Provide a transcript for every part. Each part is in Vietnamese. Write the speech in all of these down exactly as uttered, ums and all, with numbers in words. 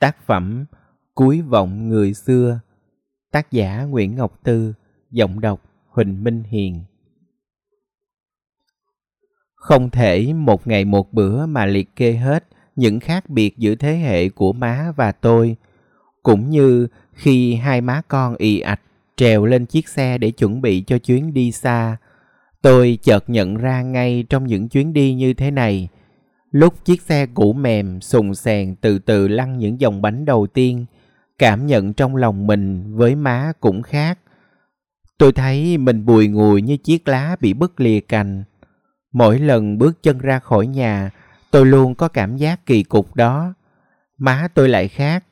Tác phẩm Cúi vọng người xưa, tác giả Nguyễn Ngọc Tư, giọng đọc Huỳnh Minh Hiền. Không thể một ngày một bữa mà liệt kê hết những khác biệt giữa thế hệ của má và tôi, cũng như khi hai má con ì ạch trèo lên chiếc xe để chuẩn bị cho chuyến đi xa. Tôi chợt nhận ra ngay trong những chuyến đi như thế này, lúc chiếc xe cũ mềm sùng sèn từ từ lăn những vòng bánh đầu tiên, cảm nhận trong lòng mình với má cũng khác. Tôi thấy mình bùi ngùi như chiếc lá bị bứt lìa cành. Mỗi lần bước chân ra khỏi nhà, tôi luôn có cảm giác kỳ cục đó. Má tôi lại khác.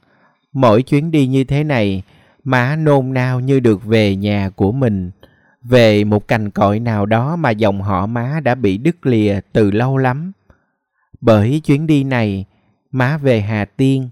Mỗi chuyến đi như thế này, má nôn nao như được về nhà của mình, về một cành cội nào đó mà dòng họ má đã bị đứt lìa từ lâu lắm. Bởi chuyến đi này, má về Hà Tiên.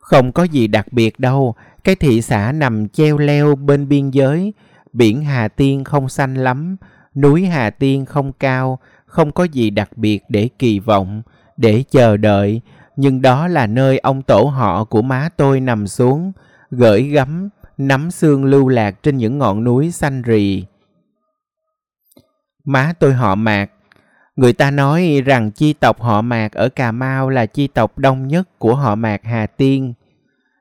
Không có gì đặc biệt đâu, cái thị xã nằm treo leo bên biên giới, biển Hà Tiên không xanh lắm, núi Hà Tiên không cao, không có gì đặc biệt để kỳ vọng, để chờ đợi, nhưng đó là nơi ông tổ họ của má tôi nằm xuống, gởi gắm, nắm xương lưu lạc trên những ngọn núi xanh rì. Má tôi họ Mạc. Người ta nói rằng chi tộc họ Mạc ở Cà Mau là chi tộc đông nhất của họ Mạc Hà Tiên.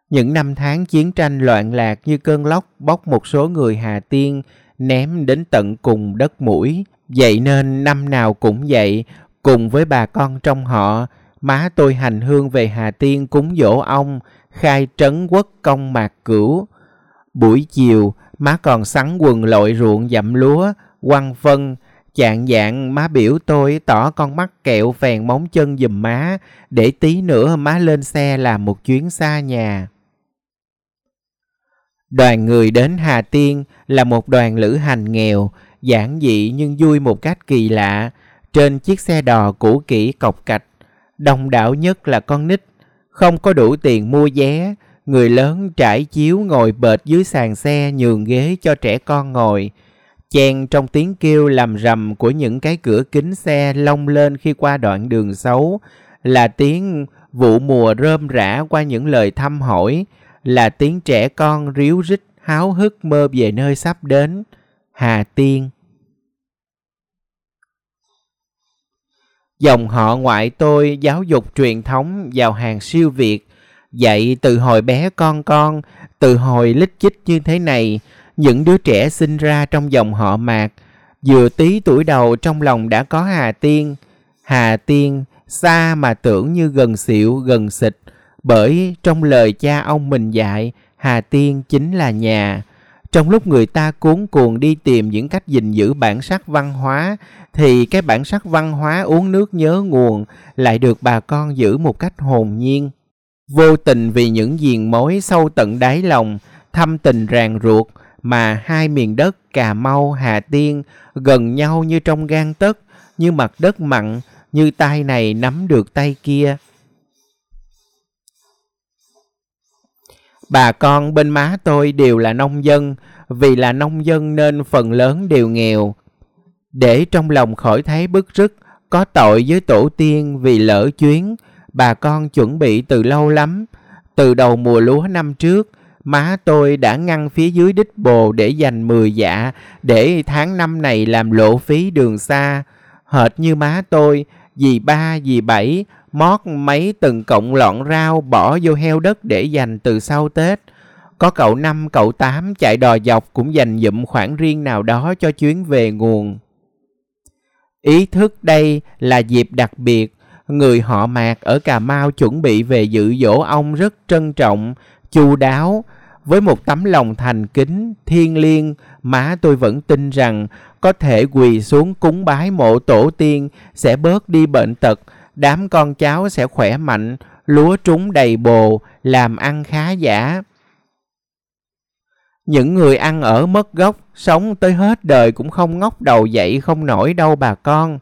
Những năm tháng chiến tranh loạn lạc như cơn lốc bóc một số người Hà Tiên ném đến tận cùng đất mũi. Vậy nên năm nào cũng vậy, cùng với bà con trong họ, má tôi hành hương về Hà Tiên cúng dỗ ông, khai trấn quốc công Mạc Cửu. Buổi chiều, má còn sắn quần lội ruộng dặm lúa, quăng phân. Chạng vạng má biểu tôi tỏ con mắt kẹo phèn móng chân giùm má, để tí nữa má lên xe làm một chuyến xa nhà. Đoàn người đến Hà Tiên là một đoàn lữ hành nghèo, giản dị nhưng vui một cách kỳ lạ, trên chiếc xe đò cũ kỹ cọc cạch. Đông đảo nhất là con nít, không có đủ tiền mua vé, người lớn trải chiếu ngồi bệt dưới sàn xe nhường ghế cho trẻ con ngồi. Chen trong tiếng kêu làm rầm của những cái cửa kính xe long lên khi qua đoạn đường xấu, là tiếng vụ mùa rơm rã qua những lời thăm hỏi, là tiếng trẻ con ríu rít háo hức mơ về nơi sắp đến, Hà Tiên. Dòng họ ngoại tôi giáo dục truyền thống vào hàng siêu Việt, dạy từ hồi bé con con, từ hồi lít chít như thế này. Những đứa trẻ sinh ra trong dòng họ Mạc, vừa tí tuổi đầu trong lòng đã có Hà Tiên. Hà Tiên, xa mà tưởng như gần xịu, gần xịt, bởi trong lời cha ông mình dạy, Hà Tiên chính là nhà. Trong lúc người ta cuống cuồng đi tìm những cách gìn giữ bản sắc văn hóa, thì cái bản sắc văn hóa uống nước nhớ nguồn lại được bà con giữ một cách hồn nhiên. Vô tình vì những viền mối sâu tận đáy lòng, thâm tình ràng ruột, mà hai miền đất Cà Mau, Hà Tiên gần nhau như trong gang tấc, như mặt đất mặn, như tay này nắm được tay kia. Bà con bên má tôi đều là nông dân, vì là nông dân nên phần lớn đều nghèo. Để trong lòng khỏi thấy bức rứt, có tội với tổ tiên vì lỡ chuyến, bà con chuẩn bị từ lâu lắm, từ đầu mùa lúa năm trước. Má tôi đã ngăn phía dưới đít bồ để dành mười dạ để tháng năm này làm lộ phí đường xa. Hệt như má tôi, dì ba, dì bảy mót mấy từng cọng lọn rau bỏ vô heo đất để dành từ sau Tết. Có cậu năm, cậu tám chạy đò dọc cũng dành dụm khoản riêng nào đó cho chuyến về nguồn. Ý thức đây là dịp đặc biệt. Người họ Mạc ở Cà Mau chuẩn bị về dự dỗ ông rất trân trọng, chu đáo. Với một tấm lòng thành kính, thiêng liêng, má tôi vẫn tin rằng có thể quỳ xuống cúng bái mộ tổ tiên sẽ bớt đi bệnh tật, đám con cháu sẽ khỏe mạnh, lúa trúng đầy bồ, làm ăn khá giả. Những người ăn ở mất gốc, sống tới hết đời cũng không ngóc đầu dậy không nổi đâu bà con.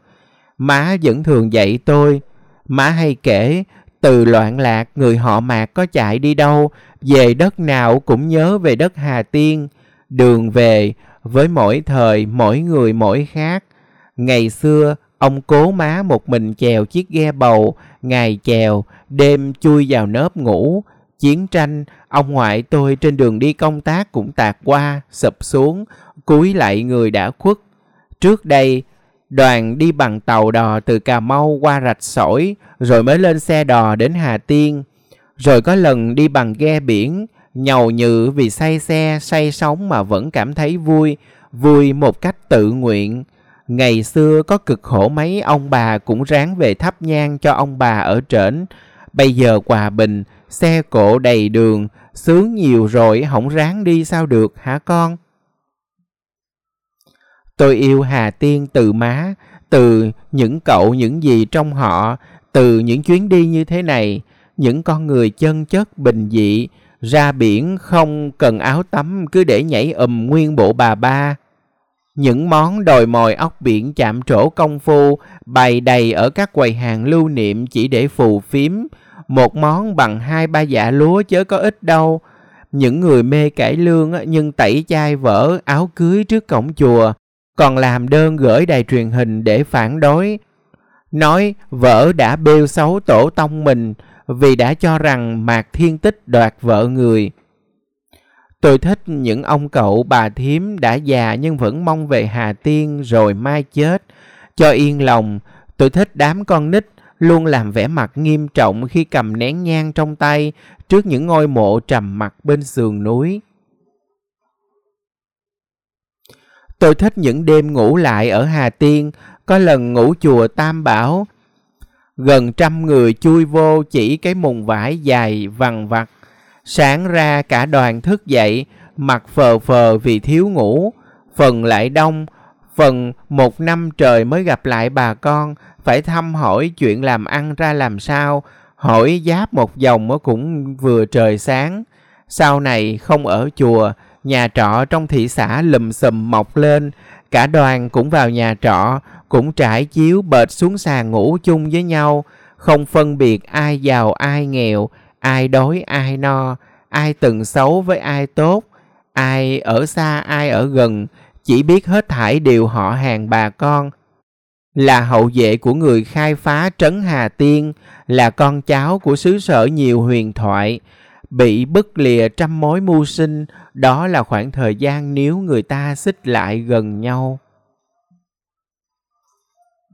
Má vẫn thường dạy tôi, má hay kể, từ loạn lạc người họ Mạc có chạy đi đâu, về đất nào cũng nhớ về đất Hà Tiên. Đường về với mỗi thời mỗi người mỗi khác. Ngày xưa Ông cố má một mình chèo chiếc ghe bầu, ngày chèo, đêm chui vào nớp ngủ. Chiến tranh, ông ngoại tôi trên đường đi công tác cũng tạt qua, sụp xuống, cúi lạy người đã khuất. Trước đây, đoàn đi bằng tàu đò từ Cà Mau qua Rạch Sỏi, rồi mới lên xe đò đến Hà Tiên. Rồi có lần đi bằng ghe biển, nhầu nhự vì say xe, say sóng mà vẫn cảm thấy vui, vui một cách tự nguyện. Ngày xưa có cực khổ mấy, ông bà cũng ráng về thắp nhang cho ông bà ở trển. Bây giờ hòa bình, xe cộ đầy đường, sướng nhiều rồi không ráng đi sao được hả con? Tôi yêu Hà Tiên từ má, từ những cậu những dì trong họ, từ những chuyến đi như thế này, những con người chân chất bình dị, ra biển không cần áo tắm cứ để nhảy ùm nguyên bộ bà ba. Những món đồi mồi ốc biển chạm trổ công phu bày đầy ở các quầy hàng lưu niệm chỉ để phù phiếm, một món bằng hai ba dạ lúa chớ có ít đâu. Những người mê cải lương nhưng tẩy chai vỡ áo cưới trước cổng chùa, còn làm đơn gửi đài truyền hình để phản đối, nói vợ đã bêu xấu tổ tông mình vì đã cho rằng Mạc Thiên Tích đoạt vợ người. Tôi thích những ông cậu bà thím đã già nhưng vẫn mong về Hà Tiên rồi mai chết cho yên lòng. Tôi thích đám con nít luôn làm vẻ mặt nghiêm trọng khi cầm nén nhang trong tay trước những ngôi mộ trầm mặc bên sườn núi. Tôi thích những đêm ngủ lại ở Hà Tiên. Có lần ngủ chùa Tam Bảo, gần trăm người chui vô chỉ cái mùng vải dài vằn vặt. Sáng ra cả đoàn thức dậy, mặt phờ phờ vì thiếu ngủ. Phần lại đông, phần một năm trời mới gặp lại bà con, phải thăm hỏi chuyện làm ăn ra làm sao. Hỏi giáp một vòng cũng vừa trời sáng. Sau này không ở chùa, nhà trọ trong thị xã lùm xùm mọc lên. Cả đoàn cũng vào nhà trọ, cũng trải chiếu bệt xuống sàn ngủ chung với nhau, không phân biệt ai giàu ai nghèo, ai đói ai no, ai từng xấu với ai tốt, ai ở xa ai ở gần, chỉ biết hết thảy đều họ hàng bà con. Là hậu vệ của người khai phá trấn Hà Tiên, là con cháu của xứ sở nhiều huyền thoại, bị bứt lìa trăm mối mưu sinh, đó là khoảng thời gian níu người ta xích lại gần nhau.